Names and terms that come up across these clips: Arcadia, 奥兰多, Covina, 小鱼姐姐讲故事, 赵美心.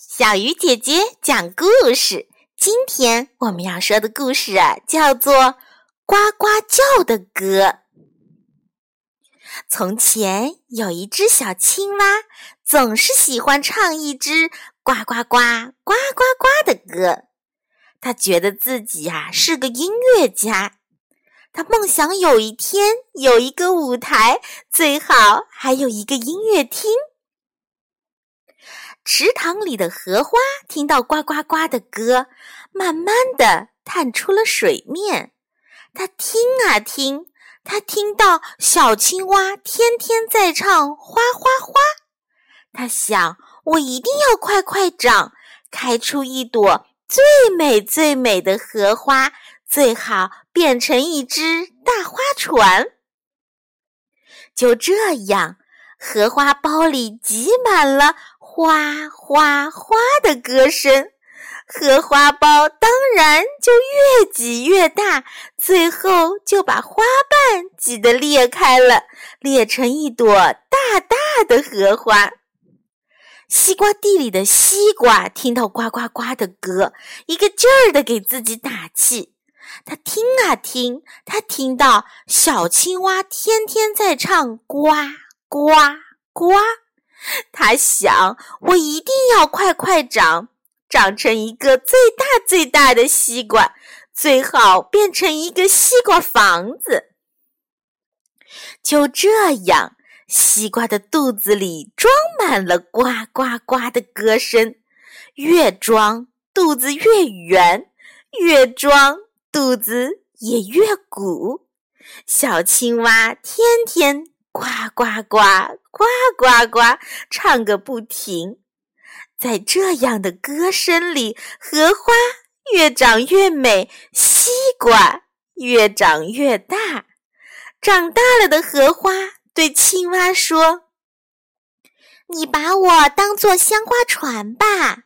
小鱼姐姐讲故事。今天我们要说的故事叫做《呱呱叫的歌》。从前有一只小青蛙，总是喜欢唱一支呱呱呱呱呱呱的歌。它觉得自己是个音乐家。他梦想有一天有一个舞台，最好还有一个音乐厅。池塘里的荷花听到呱呱呱的歌，慢慢地探出了水面。他听啊听，他听到小青蛙天天在唱花花花。他想，我一定要快快长，开出一朵最美最美的荷花，最好变成一只大花船。就这样，荷花苞里挤满了哗哗哗的歌声，荷花苞当然就越挤越大，最后就把花瓣挤得裂开了，裂成一朵大大的荷花。西瓜地里的西瓜听到呱呱呱的歌，一个劲儿地给自己打气。他听啊听，他听到小青蛙天天在唱呱呱呱。他想，我一定要快快长，长成一个最大最大的西瓜，最好变成一个西瓜房子。就这样，西瓜的肚子里装满了呱呱呱的歌声，越装肚子越圆，越装肚子也越鼓。小青蛙天天呱呱呱呱呱呱唱个不停。在这样的歌声里，荷花越长越美，西瓜越长越大。长大了的荷花对青蛙说：“你把我当作香花船吧。”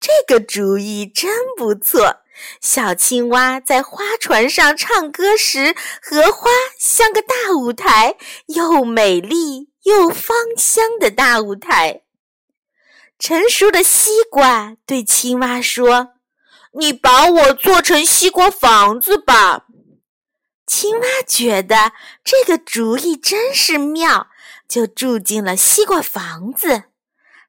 这个主意真不错。小青蛙在花船上唱歌时，荷花像个大舞台，又美丽又芳香的大舞台。成熟的西瓜对青蛙说：“你把我做成西瓜房子吧。”青蛙觉得这个主意真是妙，就住进了西瓜房子。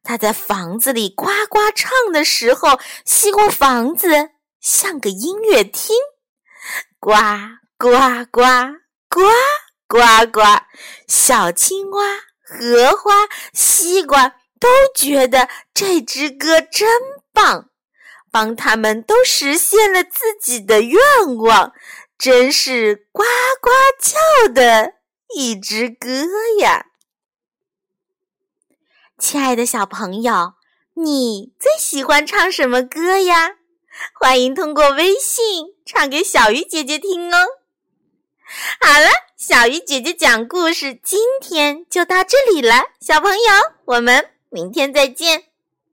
它在房子里呱呱唱的时候，西瓜房子像个音乐厅，呱呱呱呱呱呱，小青蛙、荷花、西瓜都觉得这支歌真棒，帮他们都实现了自己的愿望，真是呱呱叫的一支歌呀！亲爱的小朋友，你最喜欢唱什么歌呀？欢迎通过微信唱给小鱼姐姐听哦。好了，小鱼姐姐讲故事今天就到这里了，小朋友，我们明天再见。